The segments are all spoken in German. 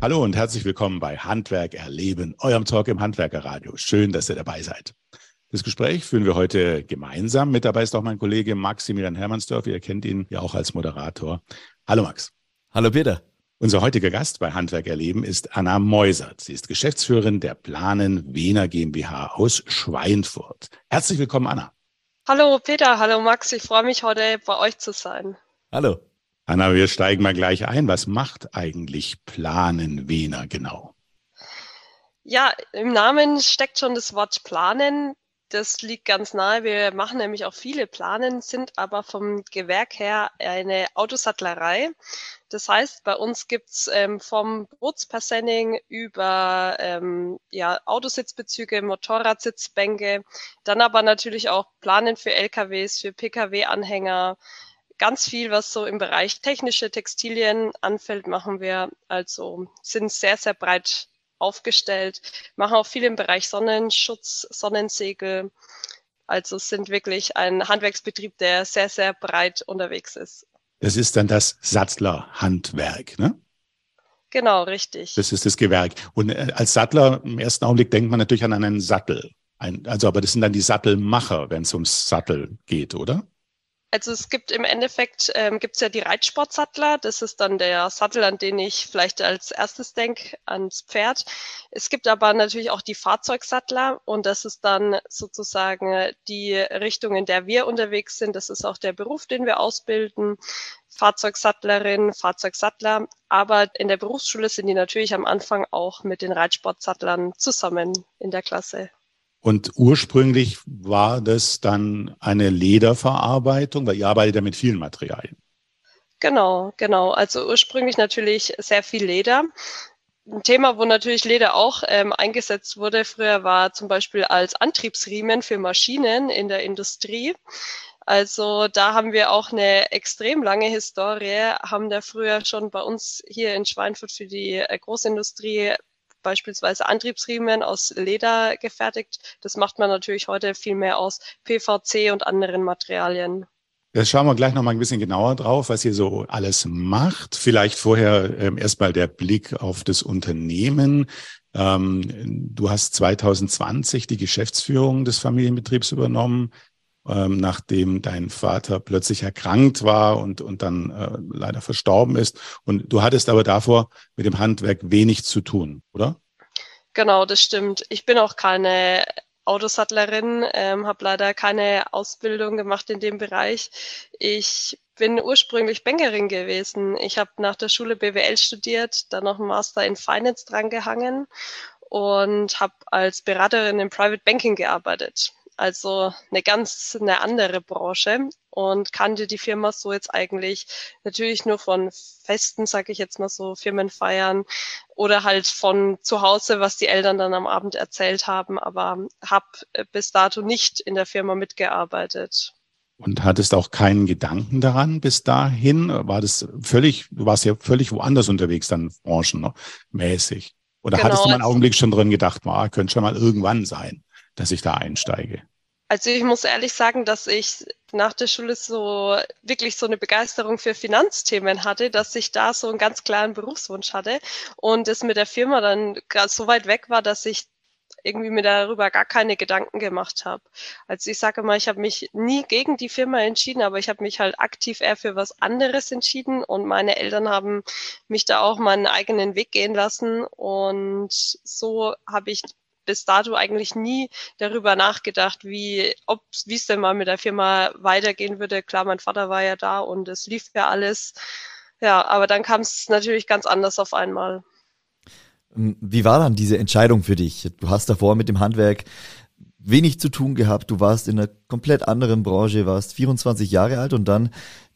Hallo und herzlich willkommen bei Handwerk erleben, eurem Talk im Handwerker Radio. Schön, dass ihr dabei seid. Das Gespräch führen wir heute gemeinsam. Mit dabei ist auch mein Kollege Maximilian Hermannsdörfer. Ihr kennt ihn ja auch als Moderator. Hallo Max. Hallo Peter. Unser heutiger Gast bei Handwerk erleben ist Anna Meusert. Sie ist Geschäftsführerin der Planen Wehner GmbH aus Schweinfurt. Herzlich willkommen, Anna. Hallo Peter, hallo Max. Ich freue mich, heute bei euch zu sein. Hallo. Anna, wir steigen mal gleich ein. Was macht eigentlich Planen Wehner genau? Ja, im Namen steckt schon das Wort Planen. Das liegt ganz nahe. Wir machen nämlich auch viele Planen, sind aber vom Gewerk her eine Autosattlerei. Das heißt, bei uns gibt's vom Bootspersenning über Autositzbezüge, Motorradsitzbänke, dann aber natürlich auch Planen für LKWs, für PKW-Anhänger. Ganz viel, was so im Bereich technische Textilien anfällt, machen wir. Also sind sehr, sehr breit aufgestellt, machen auch viel im Bereich Sonnenschutz, Sonnensegel. Also sind wirklich ein Handwerksbetrieb, der sehr, sehr breit unterwegs ist. Das ist dann das Sattlerhandwerk, ne? Genau, richtig. Das ist das Gewerk. Und als Sattler im ersten Augenblick denkt man natürlich an einen Sattel. Aber das sind dann die Sattelmacher, wenn es ums Sattel geht, oder? Also es gibt im Endeffekt, gibt's ja die Reitsportsattler, das ist dann der Sattel, an den ich vielleicht als erstes denke, ans Pferd. Es gibt aber natürlich auch die Fahrzeugsattler und das ist dann sozusagen die Richtung, in der wir unterwegs sind. Das ist auch der Beruf, den wir ausbilden, Fahrzeugsattlerin, Fahrzeugsattler. Aber in der Berufsschule sind die natürlich am Anfang auch mit den Reitsportsattlern zusammen in der Klasse. Und ursprünglich war das dann eine Lederverarbeitung, weil ihr arbeitet ja mit vielen Materialien. Genau. Also ursprünglich natürlich sehr viel Leder. Ein Thema, wo natürlich Leder auch eingesetzt wurde, früher war zum Beispiel als Antriebsriemen für Maschinen in der Industrie. Also da haben wir auch eine extrem lange Historie, haben da früher schon bei uns hier in Schweinfurt für die Großindustrie beispielsweise Antriebsriemen aus Leder gefertigt. Das macht man natürlich heute viel mehr aus PVC und anderen Materialien. Das schauen wir gleich nochmal ein bisschen genauer drauf, was ihr so alles macht. Vielleicht vorher erstmal der Blick auf das Unternehmen. Du hast 2020 die Geschäftsführung des Familienbetriebs übernommen, nachdem dein Vater plötzlich erkrankt war und dann leider verstorben ist. Und du hattest aber davor mit dem Handwerk wenig zu tun, oder? Genau, das stimmt. Ich bin auch keine Autosattlerin, habe leider keine Ausbildung gemacht in dem Bereich. Ich bin ursprünglich Bankerin gewesen. Ich habe nach der Schule BWL studiert, dann noch einen Master in Finance drangehangen und habe als Beraterin im Private Banking gearbeitet. Also eine andere Branche und kannte die Firma so jetzt eigentlich natürlich nur von Festen, sage ich jetzt mal so, Firmenfeiern oder halt von zu Hause, was die Eltern dann am Abend erzählt haben, aber habe bis dato nicht in der Firma mitgearbeitet. Und hattest auch keinen Gedanken daran bis dahin? Du warst ja völlig woanders unterwegs dann branchenmäßig. Oder genau, hattest du mal einen Augenblick schon dran gedacht, könnte schon mal irgendwann sein, dass ich da einsteige? Also ich muss ehrlich sagen, dass ich nach der Schule so wirklich so eine Begeisterung für Finanzthemen hatte, dass ich da so einen ganz klaren Berufswunsch hatte und es mit der Firma dann so weit weg war, dass ich irgendwie mir darüber gar keine Gedanken gemacht habe. Also ich sage mal, ich habe mich nie gegen die Firma entschieden, aber ich habe mich halt aktiv eher für was anderes entschieden und meine Eltern haben mich da auch meinen eigenen Weg gehen lassen und so habe ich bis dato eigentlich nie darüber nachgedacht, wie es denn mal mit der Firma weitergehen würde. Klar, mein Vater war ja da und es lief ja alles. Ja, aber dann kam es natürlich ganz anders auf einmal. Wie war dann diese Entscheidung für dich? Du hast davor mit dem Handwerk wenig zu tun gehabt. Du warst in einer komplett anderen Branche, warst 24 Jahre alt und dann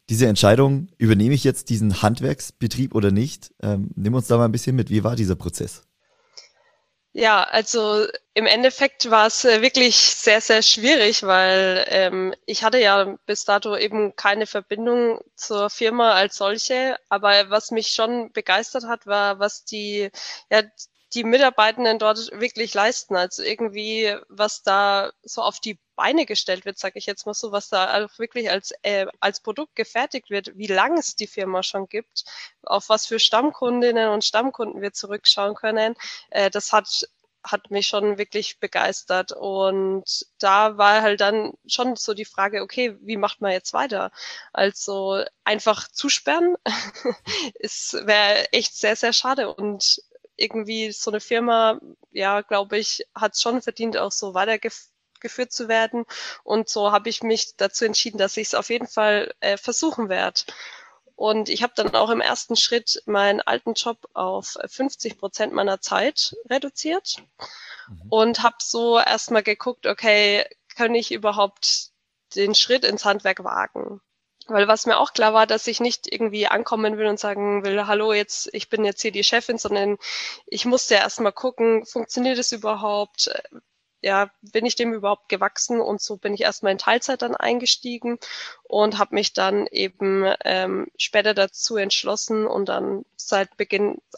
diese Entscheidung, übernehme ich jetzt diesen Handwerksbetrieb oder nicht? Nimm uns da mal ein bisschen mit. Wie war dieser Prozess? Ja, also im Endeffekt war es wirklich sehr, sehr schwierig, weil ich hatte ja bis dato eben keine Verbindung zur Firma als solche. Aber was mich schon begeistert hat, war, was die die Mitarbeitenden dort wirklich leisten. Also irgendwie, was da so auf die Beine gestellt wird, sage ich jetzt mal so, was da auch wirklich als Produkt gefertigt wird, wie lange es die Firma schon gibt, auf was für Stammkundinnen und Stammkunden wir zurückschauen können, das hat mich schon wirklich begeistert. Und da war halt dann schon so die Frage, okay, wie macht man jetzt weiter? Also einfach zusperren, es wäre echt sehr, sehr schade. Und irgendwie so eine Firma, ja, glaube ich, hat es schon verdient, auch so weitergeführt zu werden. Und so habe ich mich dazu entschieden, dass ich es auf jeden Fall versuchen werde. Und ich habe dann auch im ersten Schritt meinen alten Job auf 50% meiner Zeit reduziert und habe so erstmal geguckt, okay, kann ich überhaupt den Schritt ins Handwerk wagen? Weil was mir auch klar war, dass ich nicht irgendwie ankommen will und sagen will, hallo, jetzt, ich bin jetzt hier die Chefin, sondern ich musste ja erstmal gucken, funktioniert es überhaupt? Ja, bin ich dem überhaupt gewachsen? Und so bin ich erstmal in Teilzeit dann eingestiegen und habe mich dann eben später dazu entschlossen, und dann seit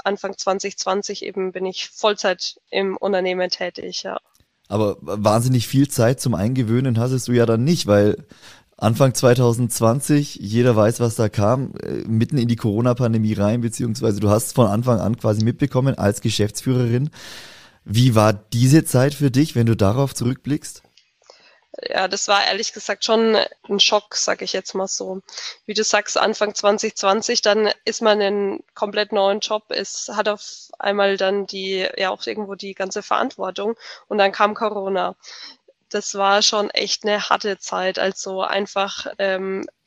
Anfang 2020 eben bin ich Vollzeit im Unternehmen tätig, ja. Aber wahnsinnig viel Zeit zum Eingewöhnen hattest du ja dann nicht, weil Anfang 2020, jeder weiß, was da kam, mitten in die Corona-Pandemie rein, beziehungsweise du hast es von Anfang an quasi mitbekommen als Geschäftsführerin. Wie war diese Zeit für dich, wenn du darauf zurückblickst? Ja, das war ehrlich gesagt schon ein Schock, sage ich jetzt mal so. Wie du sagst, Anfang 2020, dann ist man in einem komplett neuen Job, hat auf einmal dann auch irgendwo die ganze Verantwortung, und dann kam Corona. Das war schon echt eine harte Zeit, also einfach,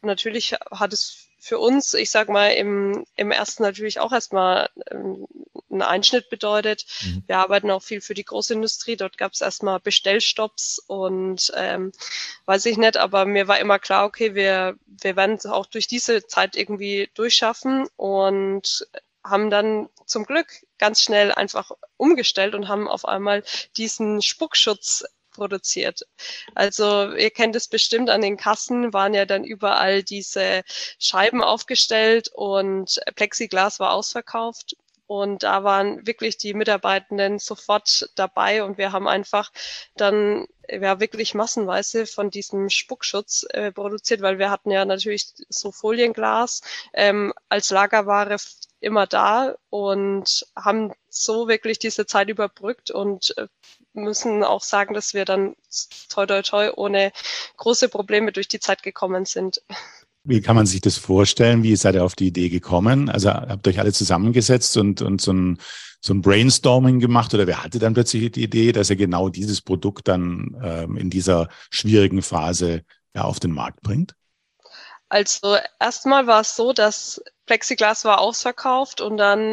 natürlich hat es für uns, ich sag mal, im ersten natürlich auch erstmal einen Einschnitt bedeutet. Wir arbeiten auch viel für die Großindustrie. Dort gab es erstmal Bestellstopps und weiß ich nicht, aber mir war immer klar, okay, wir werden es auch durch diese Zeit irgendwie durchschaffen, und haben dann zum Glück ganz schnell einfach umgestellt und haben auf einmal diesen Spuckschutz produziert. Also ihr kennt es bestimmt, an den Kassen waren ja dann überall diese Scheiben aufgestellt und Plexiglas war ausverkauft, und da waren wirklich die Mitarbeitenden sofort dabei, und wir haben einfach dann wirklich massenweise von diesem Spuckschutz produziert, weil wir hatten ja natürlich so Folienglas als Lagerware immer da und haben so wirklich diese Zeit überbrückt und müssen auch sagen, dass wir dann toi toi toi ohne große Probleme durch die Zeit gekommen sind. Wie kann man sich das vorstellen? Wie seid ihr auf die Idee gekommen? Also habt ihr euch alle zusammengesetzt und so ein Brainstorming gemacht, oder wer hatte dann plötzlich die Idee, dass ihr genau dieses Produkt dann in dieser schwierigen Phase ja auf den Markt bringt? Also erstmal war es so, dass Plexiglas war ausverkauft, und dann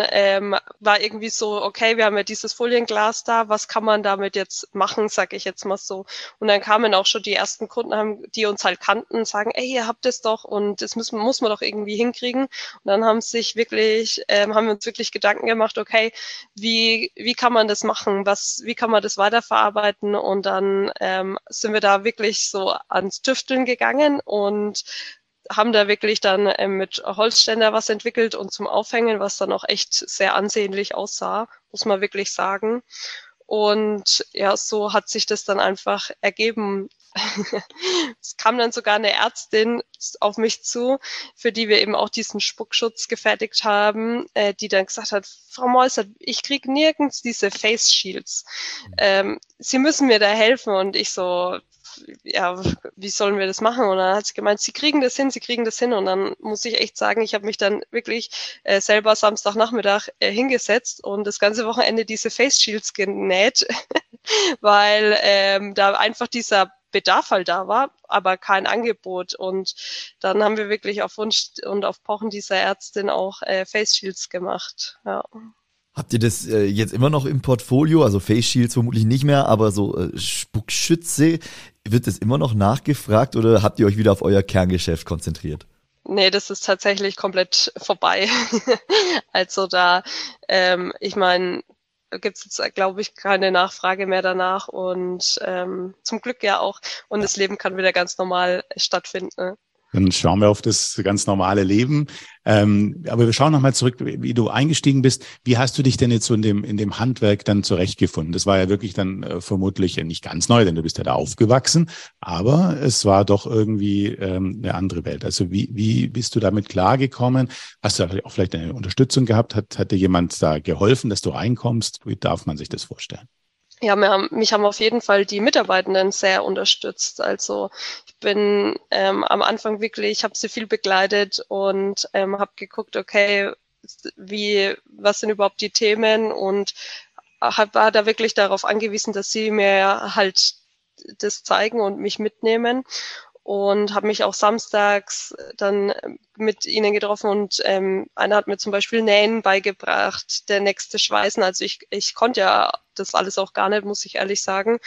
war irgendwie so, okay, wir haben ja dieses Folienglas da, was kann man damit jetzt machen, sage ich jetzt mal so. Und dann kamen auch schon die ersten Kunden, die uns halt kannten, sagen, ey, ihr habt es doch, und das muss man doch irgendwie hinkriegen. Und dann haben wir uns wirklich Gedanken gemacht, okay, wie kann man das machen, wie kann man das weiterverarbeiten? Und dann sind wir da wirklich so ans Tüfteln gegangen und haben da wirklich dann mit Holzständer was entwickelt und zum Aufhängen, was dann auch echt sehr ansehnlich aussah, muss man wirklich sagen. Und ja, so hat sich das dann einfach ergeben. Es kam dann sogar eine Ärztin auf mich zu, für die wir eben auch diesen Spuckschutz gefertigt haben, die dann gesagt hat, Frau Meusert, ich kriege nirgends diese Face Shields. Sie müssen mir da helfen. Und ich so, ja, wie sollen wir das machen? Und dann hat sie gemeint, sie kriegen das hin. Und dann muss ich echt sagen, ich habe mich dann wirklich selber Samstagnachmittag hingesetzt und das ganze Wochenende diese Face Shields genäht, weil da einfach dieser Bedarf halt da war, aber kein Angebot. Und dann haben wir wirklich auf Wunsch und auf Pochen dieser Ärztin auch Face Shields gemacht, ja. Habt ihr das jetzt immer noch im Portfolio? Also Face Shields vermutlich nicht mehr, aber so Spuckschütze, wird das immer noch nachgefragt, oder habt ihr euch wieder auf euer Kerngeschäft konzentriert? Nee, das ist tatsächlich komplett vorbei. Also da, ich meine, gibt es jetzt, glaube ich, keine Nachfrage mehr danach, und zum Glück ja auch. Und das Leben kann wieder ganz normal stattfinden. Dann schauen wir auf das ganz normale Leben. Aber wir schauen nochmal zurück, wie du eingestiegen bist. Wie hast du dich denn jetzt so in dem Handwerk dann zurechtgefunden? Das war ja wirklich dann vermutlich nicht ganz neu, denn du bist ja da aufgewachsen. Aber es war doch irgendwie eine andere Welt. Also wie bist du damit klargekommen? Hast du auch vielleicht eine Unterstützung gehabt? Hat dir jemand da geholfen, dass du reinkommst? Wie darf man sich das vorstellen? Ja, mich haben auf jeden Fall die Mitarbeitenden sehr unterstützt. Also ich bin am Anfang wirklich, habe sie viel begleitet und habe geguckt, okay, was sind überhaupt die Themen, und war da wirklich darauf angewiesen, dass sie mir halt das zeigen und mich mitnehmen. Und habe mich auch samstags dann mit ihnen getroffen und einer hat mir zum Beispiel Nähen beigebracht, der nächste Schweißen. Also ich konnte ja das alles auch gar nicht, muss ich ehrlich sagen.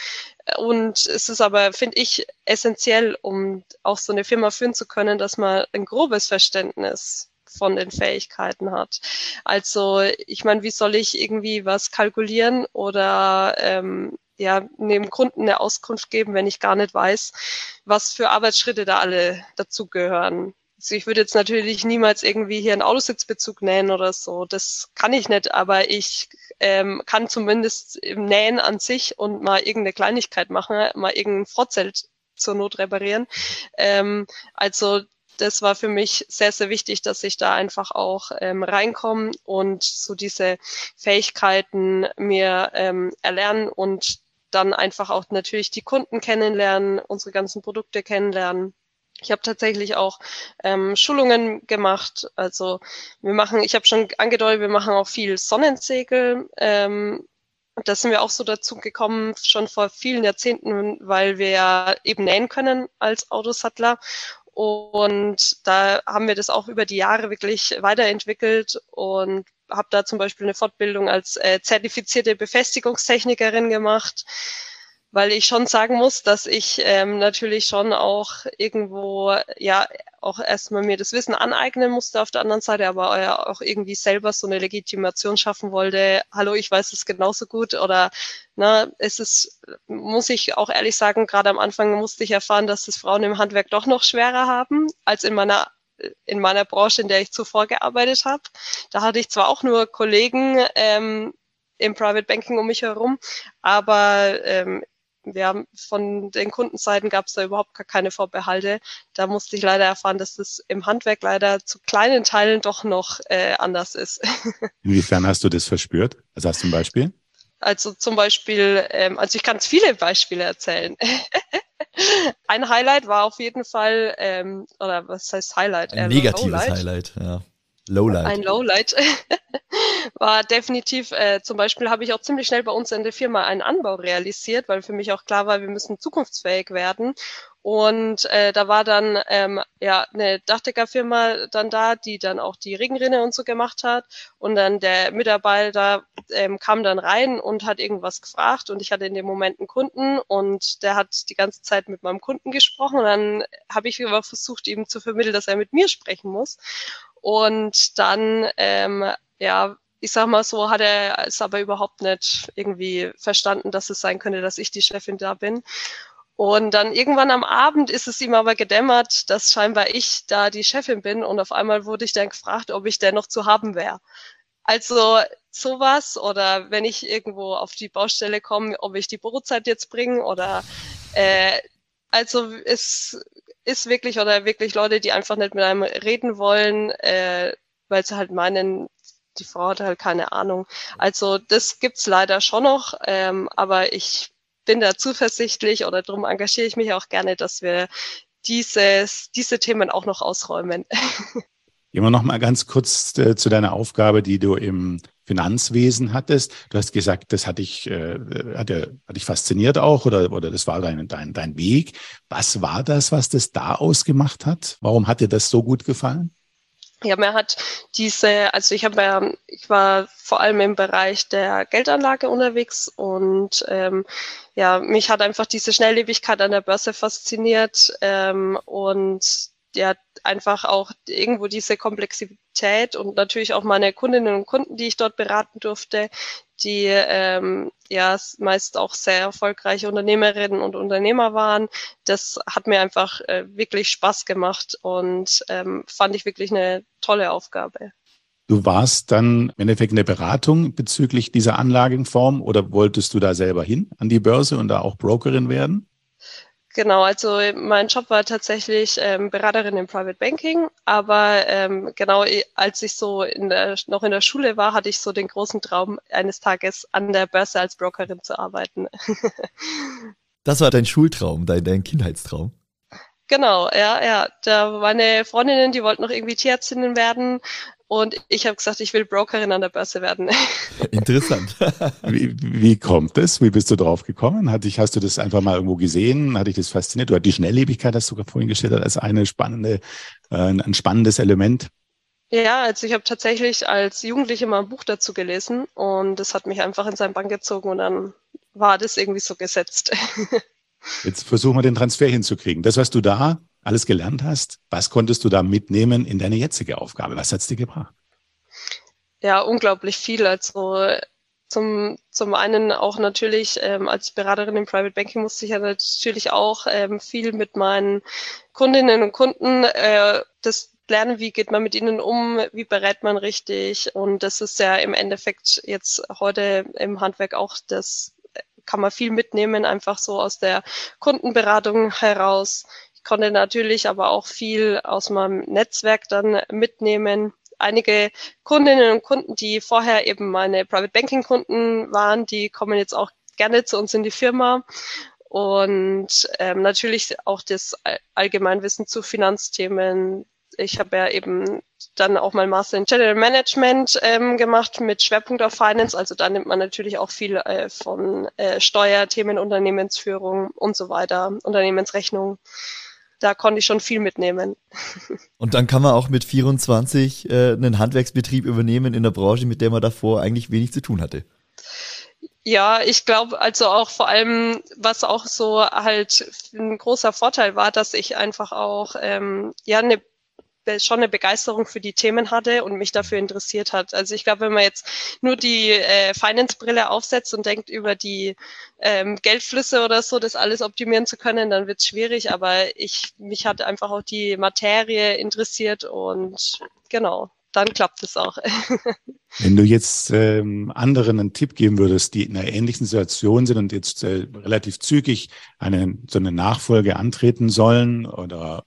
Und es ist aber, finde ich, essentiell, um auch so eine Firma führen zu können, dass man ein grobes Verständnis von den Fähigkeiten hat. Also ich meine, wie soll ich irgendwie was kalkulieren oder einem Kunden eine Auskunft geben, wenn ich gar nicht weiß, was für Arbeitsschritte da alle dazugehören. Also ich würde jetzt natürlich niemals irgendwie hier einen Autositzbezug nähen oder so. Das kann ich nicht, aber ich kann zumindest im Nähen an sich und mal irgendeine Kleinigkeit machen, mal irgendein Vorzelt zur Not reparieren. Also das war für mich sehr, sehr wichtig, dass ich da einfach auch reinkomme und so diese Fähigkeiten mir erlernen und dann einfach auch natürlich die Kunden kennenlernen, unsere ganzen Produkte kennenlernen. Ich habe tatsächlich auch Schulungen gemacht. Also ich habe schon angedeutet, wir machen auch viel Sonnensegel. Da sind wir auch so dazu gekommen, schon vor vielen Jahrzehnten, weil wir ja eben nähen können als Autosattler. Und da haben wir das auch über die Jahre wirklich weiterentwickelt und habe da zum Beispiel eine Fortbildung als zertifizierte Befestigungstechnikerin gemacht, weil ich schon sagen muss, dass ich natürlich schon auch irgendwo auch erstmal mir das Wissen aneignen musste auf der anderen Seite, aber auch irgendwie selber so eine Legitimation schaffen wollte. Hallo, ich weiß es genauso gut, oder muss ich auch ehrlich sagen, gerade am Anfang musste ich erfahren, dass das Frauen im Handwerk doch noch schwerer haben als in meiner Branche, in der ich zuvor gearbeitet habe. Da hatte ich zwar auch nur Kollegen im Private Banking um mich herum, aber von den Kundenseiten gab es da überhaupt gar keine Vorbehalte. Da musste ich leider erfahren, dass das im Handwerk leider zu kleinen Teilen doch noch anders ist. Inwiefern hast du das verspürt? Was hast du zum Beispiel? Also zum Beispiel, ich kann viele Beispiele erzählen. Ein Highlight war auf jeden Fall, oder was heißt Highlight? Ein negatives Highlight, ja. Lowlight. Ein Lowlight war definitiv, zum Beispiel habe ich auch ziemlich schnell bei uns in der Firma einen Anbau realisiert, weil für mich auch klar war, wir müssen zukunftsfähig werden. Und da war dann eine Dachdeckerfirma dann da, die dann auch die Regenrinne und so gemacht hat. Und dann der Mitarbeiter kam dann rein und hat irgendwas gefragt. Und ich hatte in dem Moment einen Kunden und der hat die ganze Zeit mit meinem Kunden gesprochen. Und dann habe ich aber versucht, ihm zu vermitteln, dass er mit mir sprechen muss. Und dann, ich sag mal so, hat er es aber überhaupt nicht irgendwie verstanden, dass es sein könnte, dass ich die Chefin da bin. Und dann irgendwann am Abend ist es ihm aber gedämmert, dass scheinbar ich da die Chefin bin. Und auf einmal wurde ich dann gefragt, ob ich denn noch zu haben wäre. Also sowas, oder wenn ich irgendwo auf die Baustelle komme, ob ich die Bürozeit jetzt bringe oder es ist wirklich Leute, die einfach nicht mit einem reden wollen, weil sie halt meinen, die Frau hat halt keine Ahnung. Also das gibt's leider schon noch, aber ich bin da zuversichtlich, oder darum engagiere ich mich auch gerne, dass wir diese Themen auch noch ausräumen. Immer noch mal ganz kurz zu deiner Aufgabe, die du im Finanzwesen hattest. Du hast gesagt, das hat dich fasziniert auch, oder das war dein Weg. Was war das, was das da ausgemacht hat? Warum hat dir das so gut gefallen? Ja, ich war vor allem im Bereich der Geldanlage unterwegs und mich hat einfach diese Schnelllebigkeit an der Börse fasziniert, und ja einfach auch irgendwo diese Komplexität und natürlich auch meine Kundinnen und Kunden, die ich dort beraten durfte, die ja meist auch sehr erfolgreiche Unternehmerinnen und Unternehmer waren. Das hat mir einfach wirklich Spaß gemacht und fand ich wirklich eine tolle Aufgabe. Du warst dann im Endeffekt in der Beratung bezüglich dieser Anlagenform oder wolltest du da selber hin an die Börse und da auch Brokerin werden? Genau, also mein Job war tatsächlich Beraterin im Private Banking, aber genau, als ich so noch in der Schule war, hatte ich so den großen Traum, eines Tages an der Börse als Brokerin zu arbeiten. Das war dein Schultraum, dein Kindheitstraum? Genau, ja. Da meine Freundinnen, die wollten noch irgendwie Tierärztinnen werden. Und ich habe gesagt, ich will Brokerin an der Börse werden. Interessant. Wie kommt das? Wie bist du drauf gekommen? Hast du das einfach mal irgendwo gesehen? Hat dich das fasziniert? Oder die Schnelllebigkeit hast du vorhin geschildert als ein spannendes Element? Ja, also ich habe tatsächlich als Jugendliche mal ein Buch dazu gelesen und das hat mich einfach in seinen Bann gezogen und dann war das irgendwie so gesetzt. Jetzt versuchen wir den Transfer hinzukriegen. Das, was du da alles gelernt hast, was konntest du da mitnehmen in deine jetzige Aufgabe? Was hat es dir gebracht? Ja, unglaublich viel. Also zum einen auch natürlich als Beraterin im Private Banking musste ich ja natürlich auch viel mit meinen Kundinnen und Kunden das lernen, wie geht man mit ihnen um, wie berät man richtig. Und das ist ja im Endeffekt jetzt heute im Handwerk auch das, kann man viel mitnehmen, einfach so aus der Kundenberatung heraus. Ich konnte natürlich aber auch viel aus meinem Netzwerk dann mitnehmen. Einige Kundinnen und Kunden, die vorher eben meine Private Banking Kunden waren, die kommen jetzt auch gerne zu uns in die Firma. Und natürlich auch das Allgemeinwissen zu Finanzthemen. Ich habe ja eben dann auch mein Master in General Management gemacht mit Schwerpunkt auf Finance. Also da nimmt man natürlich auch viel von Steuerthemen, Unternehmensführung und so weiter, Unternehmensrechnung. Da konnte ich schon viel mitnehmen. Und dann kann man auch mit 24 einen Handwerksbetrieb übernehmen in der Branche, mit der man davor eigentlich wenig zu tun hatte. Ja, ich glaube, also auch vor allem, was auch so halt ein großer Vorteil war, dass ich einfach auch schon eine Begeisterung für die Themen hatte und mich dafür interessiert hat. Also ich glaube, wenn man jetzt nur die Finance-Brille aufsetzt und denkt, über die Geldflüsse oder so, das alles optimieren zu können, dann wird es schwierig. Aber mich hat einfach auch die Materie interessiert und genau, dann klappt es auch. Wenn du jetzt anderen einen Tipp geben würdest, die in einer ähnlichen Situation sind und jetzt relativ zügig so eine Nachfolge antreten sollen oder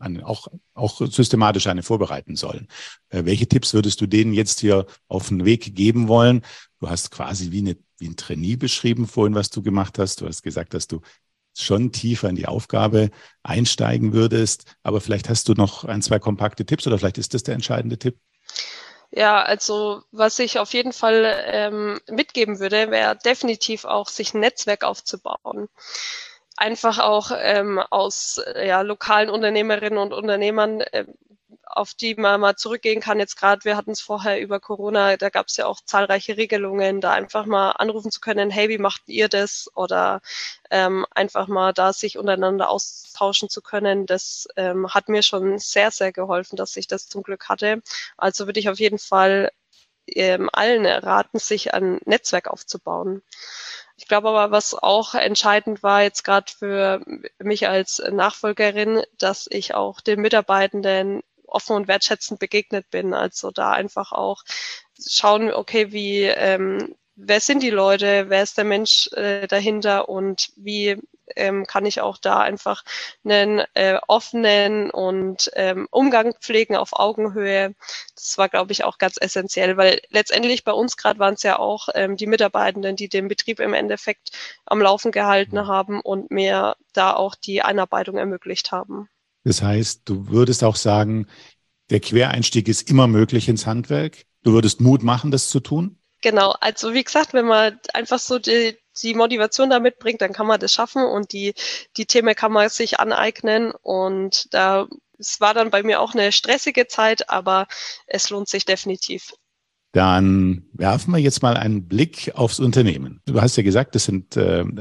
auch systematisch eine vorbereiten sollen, welche Tipps würdest du denen jetzt hier auf den Weg geben wollen? Du hast quasi wie ein Trainee beschrieben vorhin, was du gemacht hast. Du hast gesagt, dass du schon tiefer in die Aufgabe einsteigen würdest, aber vielleicht hast du noch ein, zwei kompakte Tipps oder vielleicht ist das der entscheidende Tipp. Ja, also was ich auf jeden Fall mitgeben würde, wäre definitiv auch, sich ein Netzwerk aufzubauen. Einfach auch aus lokalen Unternehmerinnen und Unternehmern, auf die man mal zurückgehen kann. Jetzt gerade, wir hatten es vorher über Corona, da gab es ja auch zahlreiche Regelungen, da einfach mal anrufen zu können, hey, wie macht ihr das? Oder einfach mal da sich untereinander austauschen zu können, das hat mir schon sehr, sehr geholfen, dass ich das zum Glück hatte. Also würde ich auf jeden Fall allen raten, sich ein Netzwerk aufzubauen. Ich glaube aber, was auch entscheidend war jetzt gerade für mich als Nachfolgerin, dass ich auch den Mitarbeitenden offen und wertschätzend begegnet bin. Also da einfach auch schauen, okay, wer sind die Leute, wer ist der Mensch dahinter und wie kann ich auch da einfach einen offenen und Umgang pflegen auf Augenhöhe. Das war, glaube ich, auch ganz essentiell, weil letztendlich bei uns gerade waren es ja auch die Mitarbeitenden, die den Betrieb im Endeffekt am Laufen gehalten haben und mir da auch die Einarbeitung ermöglicht haben. Das heißt, du würdest auch sagen, der Quereinstieg ist immer möglich ins Handwerk. Du würdest Mut machen, das zu tun? Genau, also wie gesagt, wenn man einfach so die Motivation da mitbringt, dann kann man das schaffen und die Themen kann man sich aneignen. Und es war dann bei mir auch eine stressige Zeit, aber es lohnt sich definitiv. Dann werfen wir jetzt mal einen Blick aufs Unternehmen. Du hast ja gesagt, das sind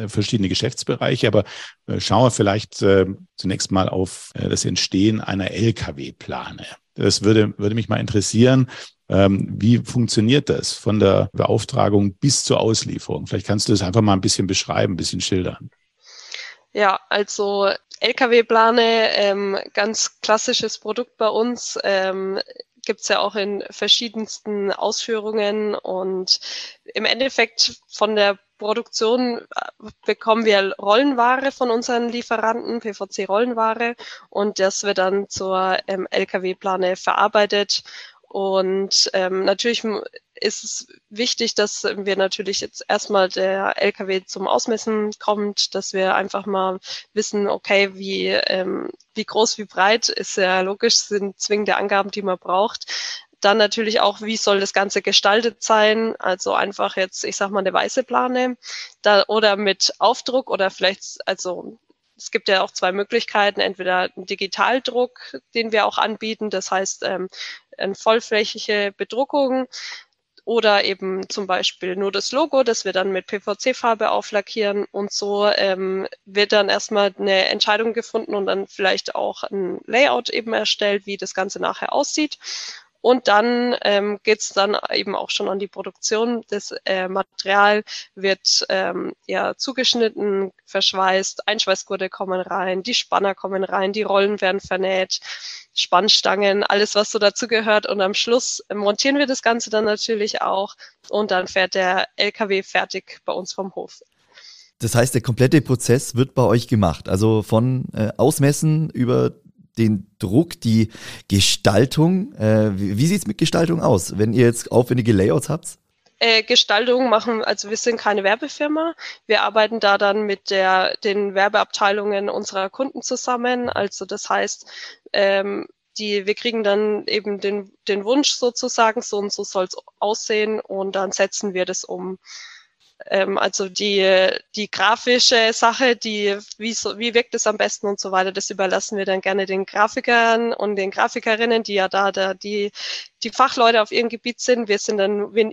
verschiedene Geschäftsbereiche, aber schauen wir vielleicht zunächst mal auf das Entstehen einer LKW-Plane. Das würde mich mal interessieren. Wie funktioniert das von der Beauftragung bis zur Auslieferung? Vielleicht kannst du das einfach mal ein bisschen beschreiben, ein bisschen schildern. Ja, also LKW-Plane, ganz klassisches Produkt bei uns, gibt's ja auch in verschiedensten Ausführungen und im Endeffekt von der Produktion bekommen wir Rollenware von unseren Lieferanten, PVC-Rollenware, und das wird dann zur LKW-Plane verarbeitet. Und natürlich ist es wichtig, dass wir natürlich jetzt erstmal der LKW zum Ausmessen kommt, dass wir einfach mal wissen, okay, wie groß, wie breit, ist ja logisch, sind zwingende Angaben, die man braucht. Dann natürlich auch, wie soll das Ganze gestaltet sein? Also einfach jetzt, ich sag mal, eine weiße Plane da, oder mit Aufdruck oder vielleicht, also es gibt ja auch zwei Möglichkeiten, entweder einen Digitaldruck, den wir auch anbieten, das heißt eine vollflächige Bedruckung, oder eben zum Beispiel nur das Logo, das wir dann mit PVC-Farbe auflackieren, und so wird dann erstmal eine Entscheidung gefunden und dann vielleicht auch ein Layout eben erstellt, wie das Ganze nachher aussieht. Und dann geht's dann eben auch schon an die Produktion. Das Material wird zugeschnitten, verschweißt, Einschweißgurte kommen rein, die Spanner kommen rein, die Rollen werden vernäht, Spannstangen, alles, was so dazugehört. Und am Schluss montieren wir das Ganze dann natürlich auch und dann fährt der LKW fertig bei uns vom Hof. Das heißt, der komplette Prozess wird bei euch gemacht, also von Ausmessen über den Druck, die Gestaltung. Wie sieht es mit Gestaltung aus, wenn ihr jetzt aufwendige Layouts habt? Gestaltung machen, also wir sind keine Werbefirma. Wir arbeiten da dann mit den Werbeabteilungen unserer Kunden zusammen. Also das heißt, wir kriegen dann eben den Wunsch sozusagen, so und so soll es aussehen, und dann setzen wir das um. Also die grafische Sache, wie wirkt es am besten und so weiter, das überlassen wir dann gerne den Grafikern und den Grafikerinnen, die ja die Fachleute auf ihrem Gebiet sind. Wir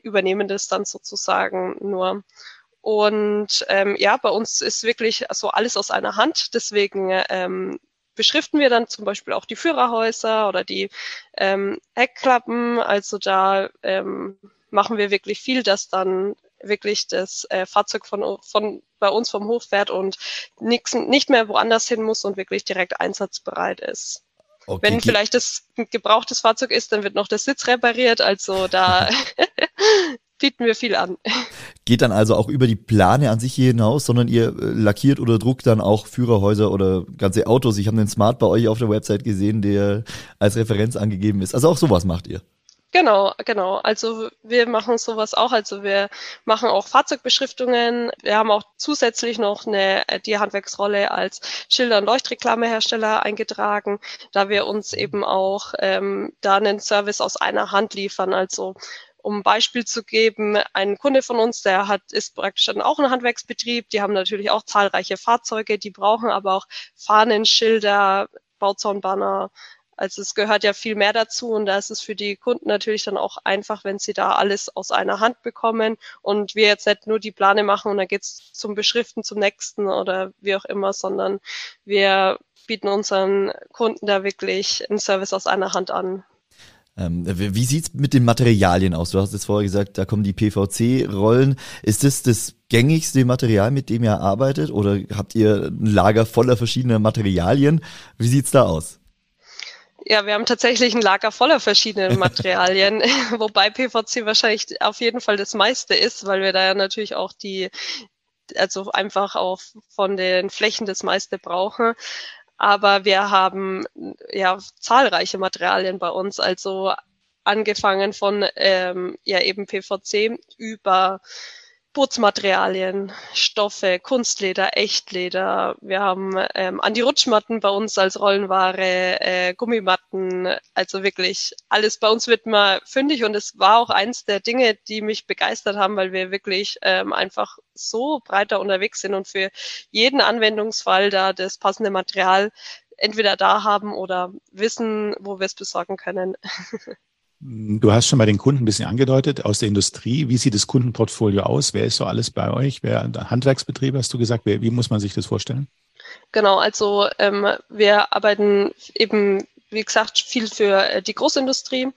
übernehmen das dann sozusagen nur. Und bei uns ist wirklich so alles aus einer Hand, deswegen beschriften wir dann zum Beispiel auch die Führerhäuser oder die Heckklappen. Also da machen wir wirklich viel, dass dann wirklich das Fahrzeug von bei uns vom Hof fährt und nicht mehr woanders hin muss und wirklich direkt einsatzbereit ist. Okay, wenn vielleicht das ein gebrauchtes Fahrzeug ist, dann wird noch der Sitz repariert, also da bieten wir viel an. Geht dann also auch über die Plane an sich hier hinaus, sondern ihr lackiert oder druckt dann auch Führerhäuser oder ganze Autos. Ich habe einen Smart bei euch auf der Website gesehen, der als Referenz angegeben ist. Also auch sowas macht ihr? Genau. Also wir machen sowas auch. Also wir machen auch Fahrzeugbeschriftungen. Wir haben auch zusätzlich noch die Handwerksrolle als Schilder- und Leuchtreklamehersteller eingetragen, da wir uns eben auch da einen Service aus einer Hand liefern. Also um ein Beispiel zu geben, ein Kunde von uns, ist praktisch dann auch ein Handwerksbetrieb. Die haben natürlich auch zahlreiche Fahrzeuge. Die brauchen aber auch Fahnen, Schilder, Bauzaunbanner. Also es gehört ja viel mehr dazu, und da ist es für die Kunden natürlich dann auch einfach, wenn sie da alles aus einer Hand bekommen und wir jetzt nicht nur die Plane machen und dann geht's zum Beschriften, zum nächsten oder wie auch immer, sondern wir bieten unseren Kunden da wirklich einen Service aus einer Hand an. Wie sieht's mit den Materialien aus? Du hast es vorher gesagt, da kommen die PVC-Rollen. Ist das gängigste Material, mit dem ihr arbeitet, oder habt ihr ein Lager voller verschiedener Materialien? Wie sieht's da aus? Ja, wir haben tatsächlich ein Lager voller verschiedener Materialien, wobei PVC wahrscheinlich auf jeden Fall das meiste ist, weil wir da ja natürlich auch also einfach auch von den Flächen das meiste brauchen. Aber wir haben ja zahlreiche Materialien bei uns, also angefangen von eben PVC über Bootsmaterialien, Stoffe, Kunstleder, Echtleder. Wir haben Anti-Rutschmatten bei uns als Rollenware, Gummimatten, also wirklich alles bei uns wird mal fündig, und es war auch eins der Dinge, die mich begeistert haben, weil wir wirklich einfach so breiter unterwegs sind und für jeden Anwendungsfall da das passende Material entweder da haben oder wissen, wo wir es besorgen können. Du hast schon mal den Kunden ein bisschen angedeutet aus der Industrie. Wie sieht das Kundenportfolio aus? Wer ist so alles bei euch? Wer Handwerksbetriebe, hast du gesagt? Wie muss man sich das vorstellen? Genau, also wir arbeiten eben, wie gesagt, viel für die Großindustrie.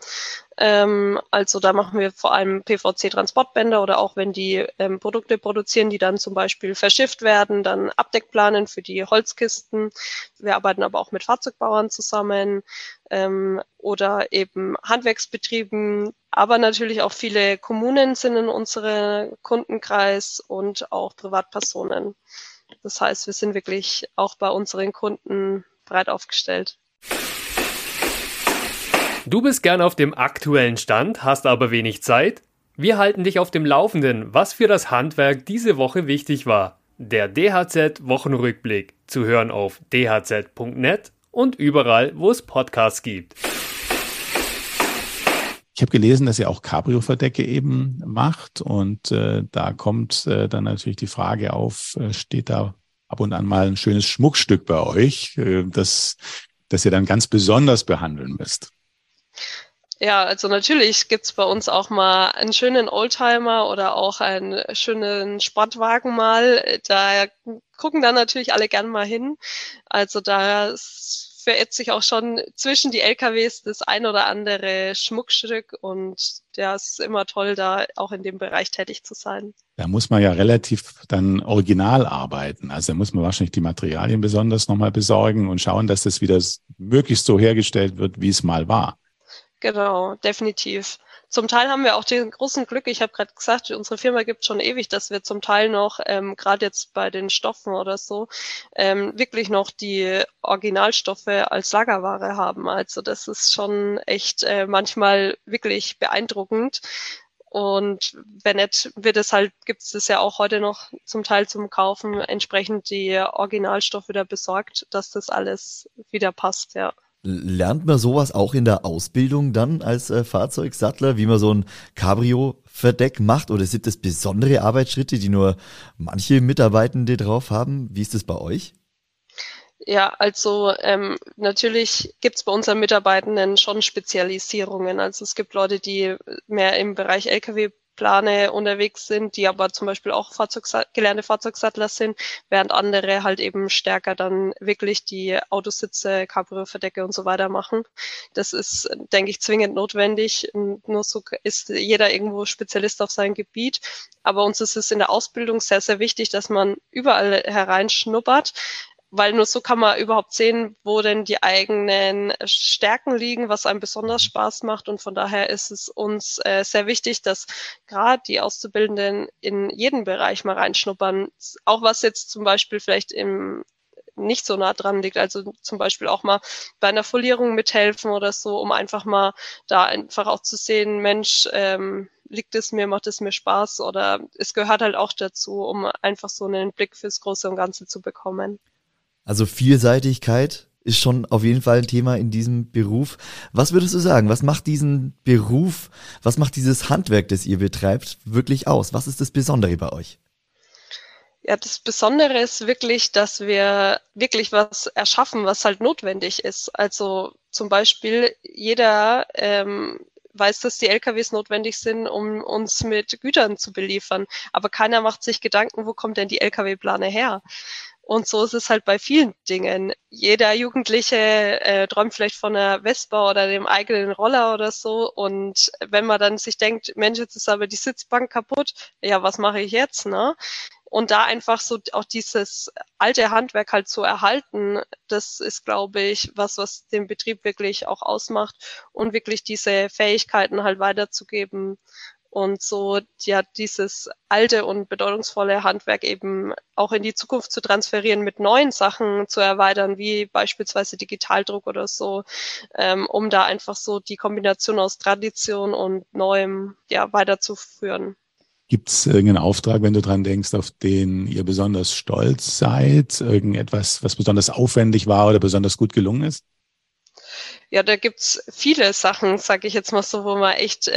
Also da machen wir vor allem PVC-Transportbänder oder auch wenn die Produkte produzieren, die dann zum Beispiel verschifft werden, dann Abdeckplanen für die Holzkisten. Wir arbeiten aber auch mit Fahrzeugbauern zusammen oder eben Handwerksbetrieben. Aber natürlich auch viele Kommunen sind in unserem Kundenkreis und auch Privatpersonen. Das heißt, wir sind wirklich auch bei unseren Kunden breit aufgestellt. Du bist gern auf dem aktuellen Stand, hast aber wenig Zeit? Wir halten dich auf dem Laufenden, was für das Handwerk diese Woche wichtig war. Der DHZ-Wochenrückblick, zu hören auf dhz.net und überall, wo es Podcasts gibt. Ich habe gelesen, dass ihr auch Cabrio-Verdecke eben macht und da kommt dann natürlich die Frage auf, steht da ab und an mal ein schönes Schmuckstück bei euch, das ihr dann ganz besonders behandeln müsst? Ja, also natürlich gibt's bei uns auch mal einen schönen Oldtimer oder auch einen schönen Sportwagen mal. Da gucken dann natürlich alle gern mal hin. Also da verirrt sich auch schon zwischen die LKWs das ein oder andere Schmuckstück und ja, es ist immer toll, da auch in dem Bereich tätig zu sein. Da muss man ja relativ dann original arbeiten. Also da muss man wahrscheinlich die Materialien besonders nochmal besorgen und schauen, dass das wieder möglichst so hergestellt wird, wie es mal war. Genau, definitiv. Zum Teil haben wir auch den großen Glück, ich habe gerade gesagt, unsere Firma gibt schon ewig, dass wir zum Teil noch, gerade jetzt bei den Stoffen oder so, wirklich noch die Originalstoffe als Lagerware haben. Also das ist schon echt manchmal wirklich beeindruckend. Und wenn nicht, wird es halt, gibt es das ja auch heute noch zum Teil zum Kaufen, entsprechend die Originalstoffe wieder besorgt, dass das alles wieder passt, ja. Lernt man sowas auch in der Ausbildung dann als Fahrzeugsattler, wie man so ein Cabrio-Verdeck macht? Oder sind das besondere Arbeitsschritte, die nur manche Mitarbeitende drauf haben? Wie ist das bei euch? Ja, also natürlich gibt's bei unseren Mitarbeitenden schon Spezialisierungen. Also es gibt Leute, die mehr im Bereich LKW-Plane unterwegs sind, die aber zum Beispiel auch gelernte Fahrzeugsattler sind, während andere halt eben stärker dann wirklich die Autositze, Cabrio-Verdecke und so weiter machen. Das ist, denke ich, zwingend notwendig. Nur so ist jeder irgendwo Spezialist auf seinem Gebiet. Aber uns ist es in der Ausbildung sehr, sehr wichtig, dass man überall hereinschnuppert, weil nur so kann man überhaupt sehen, wo denn die eigenen Stärken liegen, was einem besonders Spaß macht. Und von daher ist es uns sehr wichtig, dass gerade die Auszubildenden in jeden Bereich mal reinschnuppern. Auch was jetzt zum Beispiel vielleicht im nicht so nah dran liegt. Also zum Beispiel auch mal bei einer Folierung mithelfen oder so, um einfach mal da einfach auch zu sehen, Mensch, liegt es mir, macht es mir Spaß? Oder es gehört halt auch dazu, um einfach so einen Blick fürs Große und Ganze zu bekommen. Also Vielseitigkeit ist schon auf jeden Fall ein Thema in diesem Beruf. Was würdest du sagen, was macht diesen Beruf, was macht dieses Handwerk, das ihr betreibt, wirklich aus? Was ist das Besondere bei euch? Ja, das Besondere ist wirklich, dass wir wirklich was erschaffen, was halt notwendig ist. Also zum Beispiel jeder weiß, dass die LKWs notwendig sind, um uns mit Gütern zu beliefern. Aber keiner macht sich Gedanken, wo kommt denn die LKW-Plane her? Und so ist es halt bei vielen Dingen. Jeder Jugendliche träumt vielleicht von einer Vespa oder dem eigenen Roller oder so. Und wenn man dann sich denkt, Mensch, jetzt ist aber die Sitzbank kaputt, ja, was mache ich jetzt, ne? Und da einfach so auch dieses alte Handwerk halt zu erhalten, das ist, glaube ich, was den Betrieb wirklich auch ausmacht und wirklich diese Fähigkeiten halt weiterzugeben. Und so ja dieses alte und bedeutungsvolle Handwerk eben auch in die Zukunft zu transferieren, mit neuen Sachen zu erweitern, wie beispielsweise Digitaldruck oder so, um da einfach so die Kombination aus Tradition und Neuem ja weiterzuführen. Gibt es irgendeinen Auftrag, wenn du dran denkst, auf den ihr besonders stolz seid? Irgendetwas, was besonders aufwendig war oder besonders gut gelungen ist? ja, da gibt's viele Sachen, sage ich jetzt mal so, wo wir echt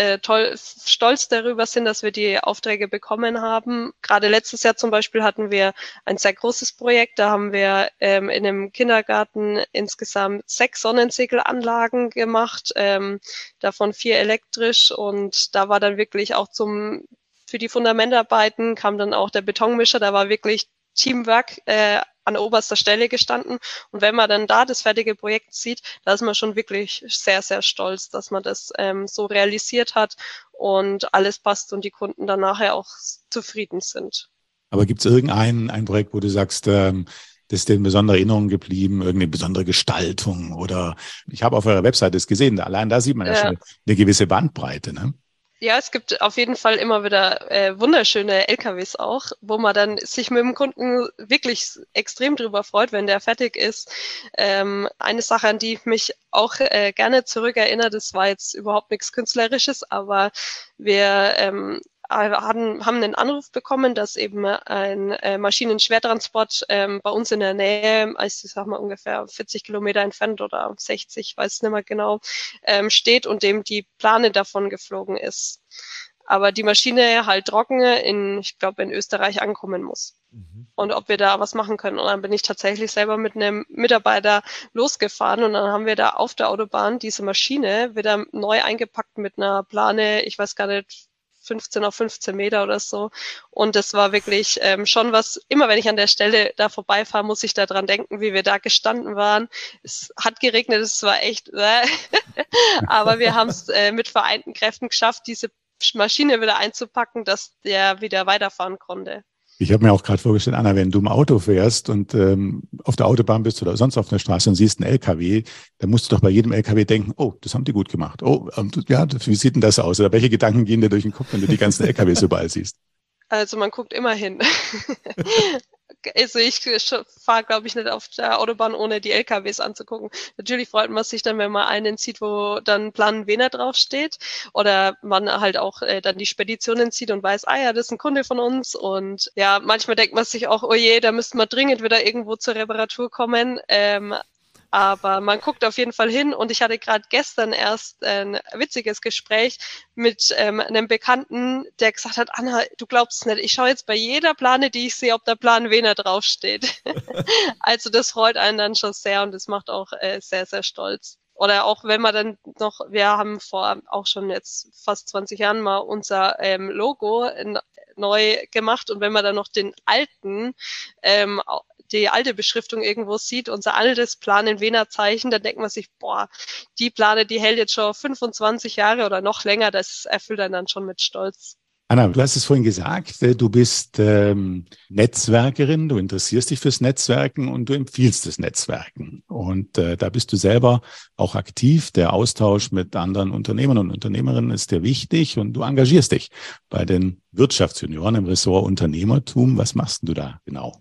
stolz darüber sind, dass wir die Aufträge bekommen haben. Gerade letztes Jahr zum Beispiel hatten wir ein sehr großes Projekt, da haben wir in einem Kindergarten insgesamt 6 Sonnensegelanlagen gemacht, davon 4 elektrisch, und da war dann wirklich auch für die Fundamentarbeiten kam dann auch der Betonmischer, da war wirklich Teamwork an oberster Stelle gestanden. Und wenn man dann da das fertige Projekt sieht, da ist man schon wirklich sehr, sehr stolz, dass man das so realisiert hat und alles passt und die Kunden dann nachher auch zufrieden sind. Aber gibt es ein Projekt, wo du sagst, das ist dir in besonderer Erinnerung geblieben, irgendeine besondere Gestaltung? Oder ich habe auf eurer Webseite es gesehen, allein da sieht man ja schon eine gewisse Bandbreite, ne? Ja, es gibt auf jeden Fall immer wieder wunderschöne LKWs auch, wo man dann sich mit dem Kunden wirklich extrem drüber freut, wenn der fertig ist. Eine Sache, an die ich mich auch gerne zurückerinnere, das war jetzt überhaupt nichts Künstlerisches, aber wir haben einen Anruf bekommen, dass eben ein Maschinenschwertransport bei uns in der Nähe, also ich sag mal ungefähr 40 Kilometer entfernt oder 60, ich weiß nicht mehr genau, steht und dem die Plane davon geflogen ist. Aber die Maschine halt trocken in Österreich ankommen muss. Mhm. Und ob wir da was machen können. Und dann bin ich tatsächlich selber mit einem Mitarbeiter losgefahren und dann haben wir da auf der Autobahn diese Maschine wieder neu eingepackt mit einer Plane, ich weiß gar nicht, 15 auf 15 Meter oder so. Und das war wirklich schon was, immer wenn ich an der Stelle da vorbeifahre, muss ich da dran denken, wie wir da gestanden waren. Es hat geregnet, es war echt, aber wir haben es mit vereinten Kräften geschafft, diese Maschine wieder einzupacken, dass der wieder weiterfahren konnte. Ich habe mir auch gerade vorgestellt, Anna, wenn du im Auto fährst und auf der Autobahn bist oder sonst auf der Straße und siehst einen LKW, dann musst du doch bei jedem LKW denken, oh, das haben die gut gemacht. Oh, ja, wie sieht denn das aus? Oder welche Gedanken gehen dir durch den Kopf, wenn du die ganzen LKWs überall siehst? Also man guckt immer hin. Also ich fahre, glaube ich, nicht auf der Autobahn, ohne die LKWs anzugucken. Natürlich freut man sich dann, wenn man einen sieht, wo dann Planen Wehner draufsteht oder man halt auch dann die Speditionen sieht und weiß, ah ja, das ist ein Kunde von uns. Und ja, manchmal denkt man sich auch, oh je, da müsste man dringend wieder irgendwo zur Reparatur kommen. Aber man guckt auf jeden Fall hin und ich hatte gerade gestern erst ein witziges Gespräch mit einem Bekannten, der gesagt hat, Anna, du glaubst nicht, ich schaue jetzt bei jeder Plane, die ich sehe, ob der Plan Wehner draufsteht. Also das freut einen dann schon sehr und das macht auch sehr, sehr stolz. Oder auch wenn man dann noch, wir haben vor auch schon jetzt fast 20 Jahren mal unser Logo neu gemacht und wenn man dann noch die alte Beschriftung irgendwo sieht, unser altes Planen Wehner Zeichen, dann denkt man sich, boah, die Plane, die hält jetzt schon 25 Jahre oder noch länger, das erfüllt einen dann schon mit Stolz. Anna, du hast es vorhin gesagt, du bist Netzwerkerin, du interessierst dich fürs Netzwerken und du empfiehlst das Netzwerken. Und da bist du selber auch aktiv. Der Austausch mit anderen Unternehmern und Unternehmerinnen ist dir wichtig und du engagierst dich bei den Wirtschaftsjunioren im Ressort Unternehmertum. Was machst du da genau?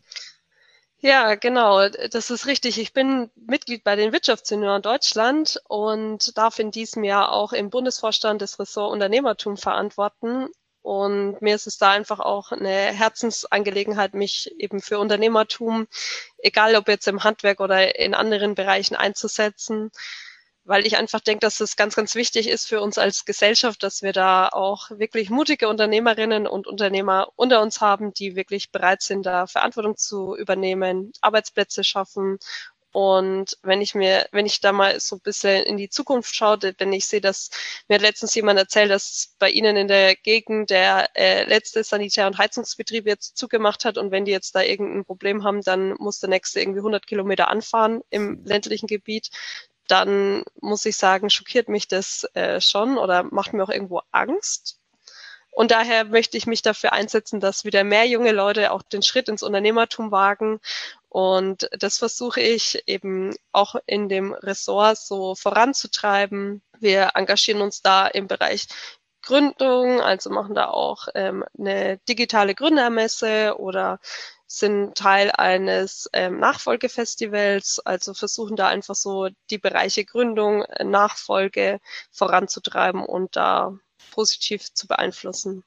Ja, genau, das ist richtig. Ich bin Mitglied bei den Wirtschaftsjunioren Deutschland und darf in diesem Jahr auch im Bundesvorstand das Ressort Unternehmertum verantworten. Und mir ist es da einfach auch eine Herzensangelegenheit, mich eben für Unternehmertum, egal ob jetzt im Handwerk oder in anderen Bereichen einzusetzen, weil ich einfach denke, dass es ganz, ganz wichtig ist für uns als Gesellschaft, dass wir da auch wirklich mutige Unternehmerinnen und Unternehmer unter uns haben, die wirklich bereit sind, da Verantwortung zu übernehmen, Arbeitsplätze schaffen. Und wenn ich da mal so ein bisschen in die Zukunft schaue, wenn ich sehe, dass mir hat letztens jemand erzählt, dass bei Ihnen in der Gegend der letzte Sanitär- und Heizungsbetrieb jetzt zugemacht hat und wenn die jetzt da irgendein Problem haben, dann muss der nächste irgendwie 100 Kilometer anfahren im ländlichen Gebiet, dann muss ich sagen, schockiert mich das schon oder macht mir auch irgendwo Angst. Und daher möchte ich mich dafür einsetzen, dass wieder mehr junge Leute auch den Schritt ins Unternehmertum wagen. Und das versuche ich eben auch in dem Ressort so voranzutreiben. Wir engagieren uns da im Bereich Gründung, also machen da auch eine digitale Gründermesse oder sind Teil eines Nachfolgefestivals, also versuchen da einfach so die Bereiche Gründung, Nachfolge voranzutreiben und da positiv zu beeinflussen.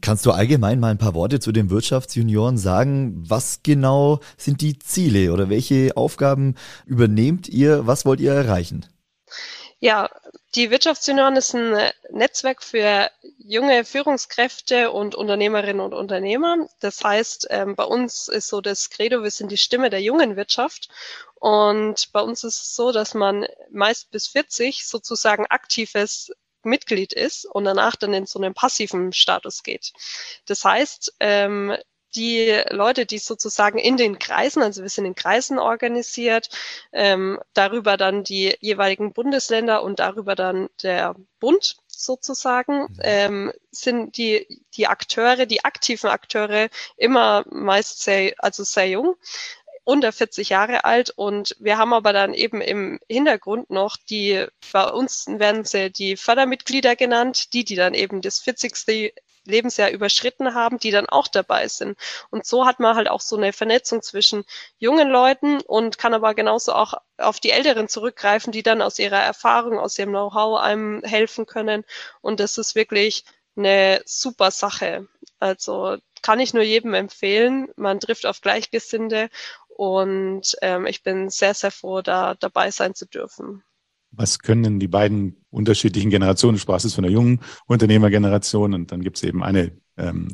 Kannst du allgemein mal ein paar Worte zu den Wirtschaftsjunioren sagen? Was genau sind die Ziele oder welche Aufgaben übernehmt ihr? Was wollt ihr erreichen? Ja, die Wirtschaftsjunioren ist ein Netzwerk für junge Führungskräfte und Unternehmerinnen und Unternehmer. Das heißt, bei uns ist so das Credo, wir sind die Stimme der jungen Wirtschaft. Und bei uns ist es so, dass man meist bis 40 sozusagen aktives Mitglied ist und danach dann in so einen passiven Status geht. Das heißt, die Leute, die sozusagen in den Kreisen, also wir sind in Kreisen organisiert, darüber dann die jeweiligen Bundesländer und darüber dann der Bund sozusagen, sind die Akteure, die aktiven Akteure immer meist sehr jung, unter 40 Jahre alt, und wir haben aber dann eben im Hintergrund noch bei uns werden sie die Fördermitglieder genannt, die dann eben das 40. Lebensjahr überschritten haben, die dann auch dabei sind. Und so hat man halt auch so eine Vernetzung zwischen jungen Leuten und kann aber genauso auch auf die Älteren zurückgreifen, die dann aus ihrer Erfahrung, aus ihrem Know-how einem helfen können. Und das ist wirklich eine super Sache. Also kann ich nur jedem empfehlen. Man trifft auf Gleichgesinnte und ich bin sehr, sehr froh, da dabei sein zu dürfen. Was können denn die beiden unterschiedlichen Generationen? Du sprachst jetzt von der jungen Unternehmergeneration und dann gibt es eben eine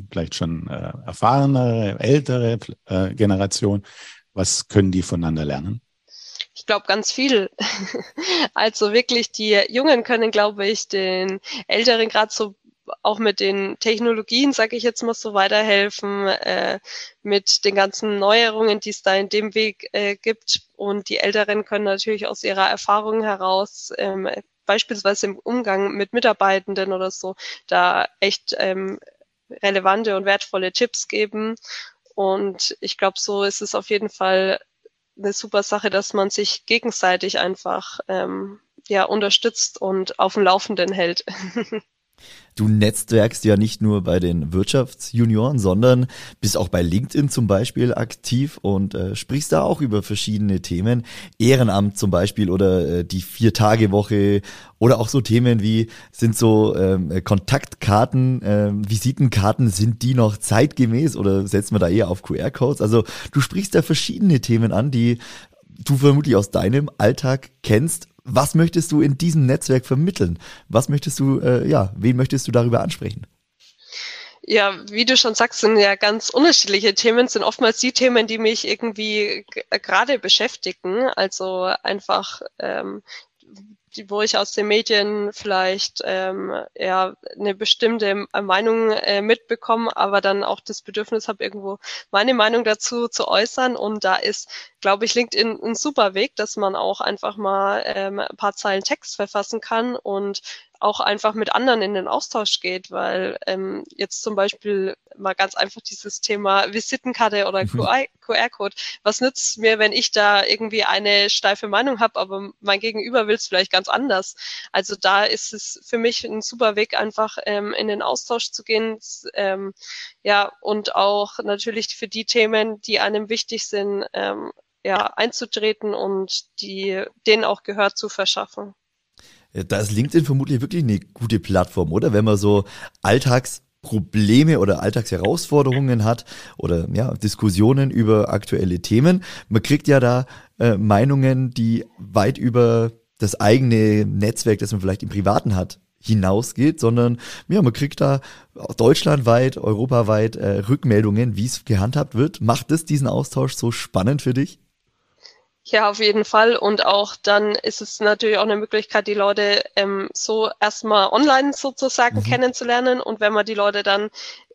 vielleicht schon erfahrenere, ältere Generation. Was können die voneinander lernen? Ich glaube, ganz viel. Also wirklich, die Jungen können, glaube ich, den Älteren gerade so auch mit den Technologien, sage ich jetzt mal so, weiterhelfen, mit den ganzen Neuerungen, die es da in dem Weg gibt. Und die Älteren können natürlich aus ihrer Erfahrung heraus, beispielsweise im Umgang mit Mitarbeitenden oder so, da echt relevante und wertvolle Tipps geben. Und ich glaube, so ist es auf jeden Fall eine super Sache, dass man sich gegenseitig einfach unterstützt und auf dem Laufenden hält. Du netzwerkst ja nicht nur bei den Wirtschaftsjunioren, sondern bist auch bei LinkedIn zum Beispiel aktiv und sprichst da auch über verschiedene Themen, Ehrenamt zum Beispiel oder die 4-Tage-Woche oder auch so Themen wie, sind so Kontaktkarten, Visitenkarten, sind die noch zeitgemäß oder setzt man da eher auf QR-Codes? Also du sprichst da verschiedene Themen an, die du vermutlich aus deinem Alltag kennst. Was möchtest du in diesem Netzwerk vermitteln? Was möchtest du, wen möchtest du darüber ansprechen? Ja, wie du schon sagst, sind ja ganz unterschiedliche Themen, sind oftmals die Themen, die mich irgendwie gerade beschäftigen. Also einfach, wo ich aus den Medien vielleicht eine bestimmte Meinung mitbekomme, aber dann auch das Bedürfnis habe, irgendwo meine Meinung dazu zu äußern. Und da ist, glaube ich, LinkedIn ein super Weg, dass man auch einfach mal ein paar Zeilen Text verfassen kann und auch einfach mit anderen in den Austausch geht, weil jetzt zum Beispiel mal ganz einfach dieses Thema Visitenkarte oder QR-Code, was nützt mir, wenn ich da irgendwie eine steife Meinung habe, aber mein Gegenüber will es vielleicht ganz anders. Also da ist es für mich ein super Weg, einfach in den Austausch zu gehen, und auch natürlich für die Themen, die einem wichtig sind, einzutreten und denen auch Gehör zu verschaffen. Da ist LinkedIn vermutlich wirklich eine gute Plattform, oder? Wenn man so Alltagsprobleme oder Alltagsherausforderungen hat oder Diskussionen über aktuelle Themen. Man kriegt ja da Meinungen, die weit über das eigene Netzwerk, das man vielleicht im Privaten hat, hinausgeht, sondern man kriegt da deutschlandweit, europaweit Rückmeldungen, wie es gehandhabt wird. Macht das diesen Austausch so spannend für dich? Ja, auf jeden Fall. Und auch dann ist es natürlich auch eine Möglichkeit, die Leute so erstmal online sozusagen kennenzulernen. Und wenn man die Leute dann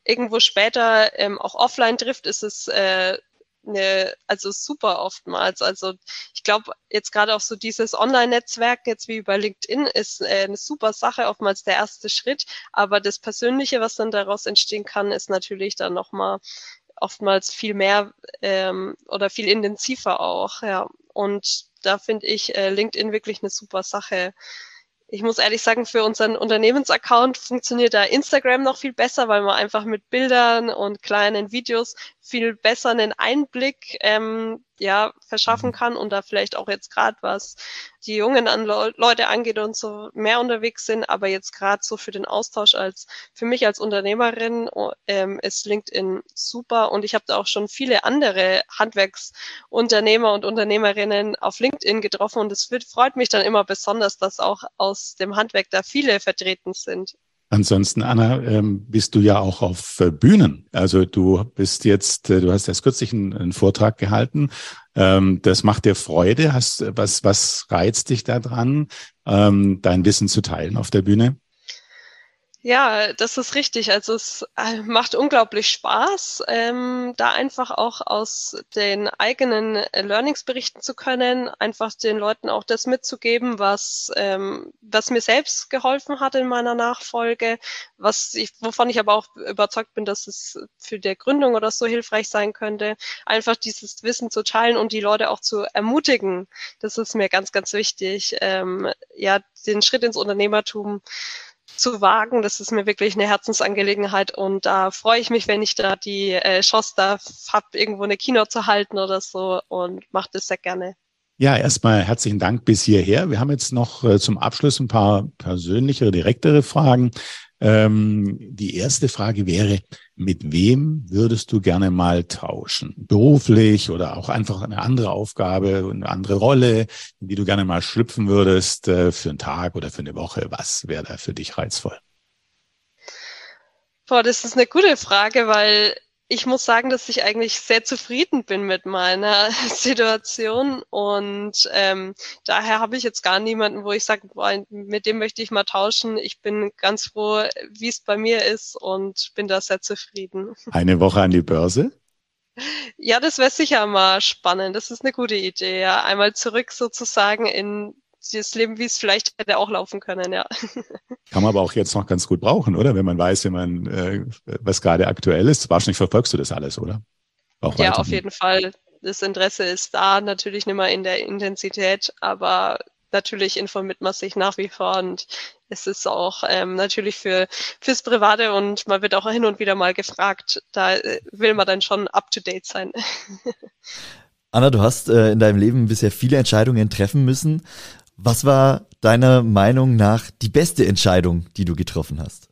irgendwo später auch offline trifft, ist es super oftmals. Also ich glaube, jetzt gerade auch so dieses Online-Netzwerk, jetzt wie bei LinkedIn, ist eine super Sache, oftmals der erste Schritt. Aber das Persönliche, was dann daraus entstehen kann, ist natürlich dann nochmal oftmals viel mehr oder viel intensiver auch, ja. Und da finde ich LinkedIn wirklich eine super Sache. Ich muss ehrlich sagen, für unseren Unternehmensaccount funktioniert da Instagram noch viel besser, weil man einfach mit Bildern und kleinen Videos viel besser einen Einblick verschaffen kann und da vielleicht auch jetzt gerade was die jungen Leute angeht und so mehr unterwegs sind. Aber jetzt gerade so für den Austausch für mich als Unternehmerin ist LinkedIn super. Und ich habe da auch schon viele andere Handwerksunternehmer und Unternehmerinnen auf LinkedIn getroffen. Und es freut mich dann immer besonders, dass auch aus dem Handwerk da viele vertreten sind. Ansonsten, Anna, bist du ja auch auf Bühnen. Also du hast erst kürzlich einen Vortrag gehalten. Das macht dir Freude. Was reizt dich da dran, dein Wissen zu teilen auf der Bühne? Ja, das ist richtig. Also es macht unglaublich Spaß, da einfach auch aus den eigenen Learnings berichten zu können, einfach den Leuten auch das mitzugeben, was mir selbst geholfen hat in meiner Nachfolge, wovon ich aber auch überzeugt bin, dass es für die Gründung oder so hilfreich sein könnte, einfach dieses Wissen zu teilen und die Leute auch zu ermutigen. Das ist mir ganz, ganz wichtig. Den Schritt ins Unternehmertum zu wagen, das ist mir wirklich eine Herzensangelegenheit und da freue ich mich, wenn ich da die Chance habe, irgendwo eine Keynote zu halten oder so und mache das sehr gerne. Ja, erstmal herzlichen Dank bis hierher. Wir haben jetzt noch zum Abschluss ein paar persönlichere, direktere Fragen. Die erste Frage wäre, mit wem würdest du gerne mal tauschen? Beruflich oder auch einfach eine andere Aufgabe und eine andere Rolle, in die du gerne mal schlüpfen würdest für einen Tag oder für eine Woche? Was wäre da für dich reizvoll? Boah, das ist eine gute Frage, weil ich muss sagen, dass ich eigentlich sehr zufrieden bin mit meiner Situation und daher habe ich jetzt gar niemanden, wo ich sage, mit dem möchte ich mal tauschen. Ich bin ganz froh, wie es bei mir ist und bin da sehr zufrieden. Eine Woche an die Börse? Ja, das wäre sicher mal spannend. Das ist eine gute Idee, ja. Einmal zurück sozusagen in das Leben, wie es vielleicht hätte auch laufen können, ja. Kann man aber auch jetzt noch ganz gut brauchen, oder? Wenn man weiß, was gerade aktuell ist. Wahrscheinlich verfolgst du das alles, oder? Auch ja, auf jeden Fall. Das Interesse ist da, natürlich nicht mehr in der Intensität, aber natürlich informiert man sich nach wie vor und es ist auch natürlich fürs Private und man wird auch hin und wieder mal gefragt. Da will man dann schon up-to-date sein. Anna, du hast in deinem Leben bisher viele Entscheidungen treffen müssen. Was war deiner Meinung nach die beste Entscheidung, die du getroffen hast?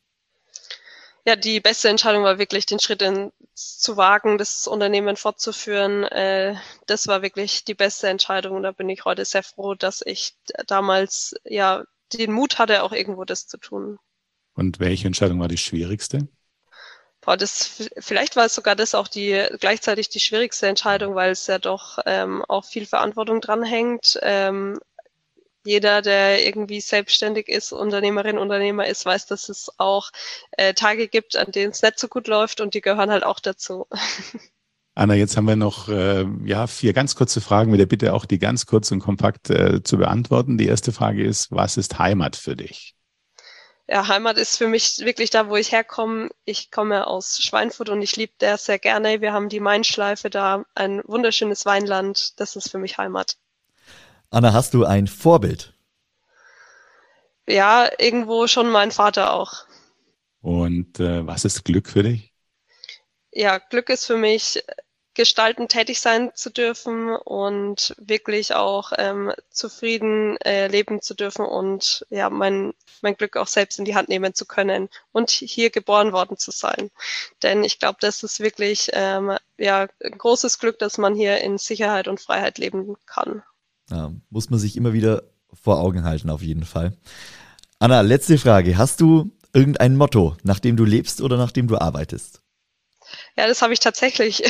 Ja, die beste Entscheidung war wirklich, den Schritt zu wagen, das Unternehmen fortzuführen. Das war wirklich die beste Entscheidung und da bin ich heute sehr froh, dass ich damals ja den Mut hatte, auch irgendwo das zu tun. Und welche Entscheidung war die schwierigste? Vielleicht war es sogar gleichzeitig die schwierigste Entscheidung, weil es ja doch auch viel Verantwortung dranhängt. Jeder, der irgendwie selbstständig ist, Unternehmerin, Unternehmer ist, weiß, dass es auch Tage gibt, an denen es nicht so gut läuft und die gehören halt auch dazu. Anna, jetzt haben wir noch 4 ganz kurze Fragen, mit der Bitte auch die ganz kurz und kompakt zu beantworten. Die erste Frage ist, was ist Heimat für dich? Ja, Heimat ist für mich wirklich da, wo ich herkomme. Ich komme aus Schweinfurt und ich liebe der sehr gerne. Wir haben die Mainschleife da, ein wunderschönes Weinland. Das ist für mich Heimat. Anna, hast du ein Vorbild? Ja, irgendwo schon mein Vater auch. Und was ist Glück für dich? Ja, Glück ist für mich, gestaltend tätig sein zu dürfen und wirklich auch zufrieden leben zu dürfen und ja mein Glück auch selbst in die Hand nehmen zu können und hier geboren worden zu sein. Denn ich glaube, das ist wirklich ein großes Glück, dass man hier in Sicherheit und Freiheit leben kann. Ja, muss man sich immer wieder vor Augen halten, auf jeden Fall. Anna, letzte Frage. Hast du irgendein Motto, nach dem du lebst oder nach dem du arbeitest? Ja, das habe ich tatsächlich.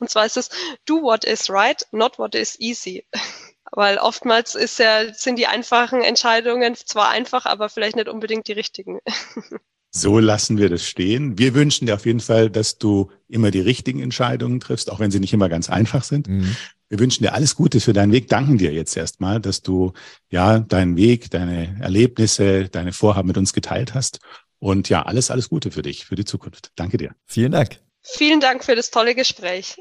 Und zwar ist es, do what is right, not what is easy. Weil oftmals sind die einfachen Entscheidungen zwar einfach, aber vielleicht nicht unbedingt die richtigen. So lassen wir das stehen. Wir wünschen dir auf jeden Fall, dass du immer die richtigen Entscheidungen triffst, auch wenn sie nicht immer ganz einfach sind. Mhm. Wir wünschen dir alles Gute für deinen Weg, danken dir jetzt erstmal, dass du deinen Weg, deine Erlebnisse, deine Vorhaben mit uns geteilt hast. Und alles Gute für dich, für die Zukunft. Danke dir. Vielen Dank. Vielen Dank für das tolle Gespräch.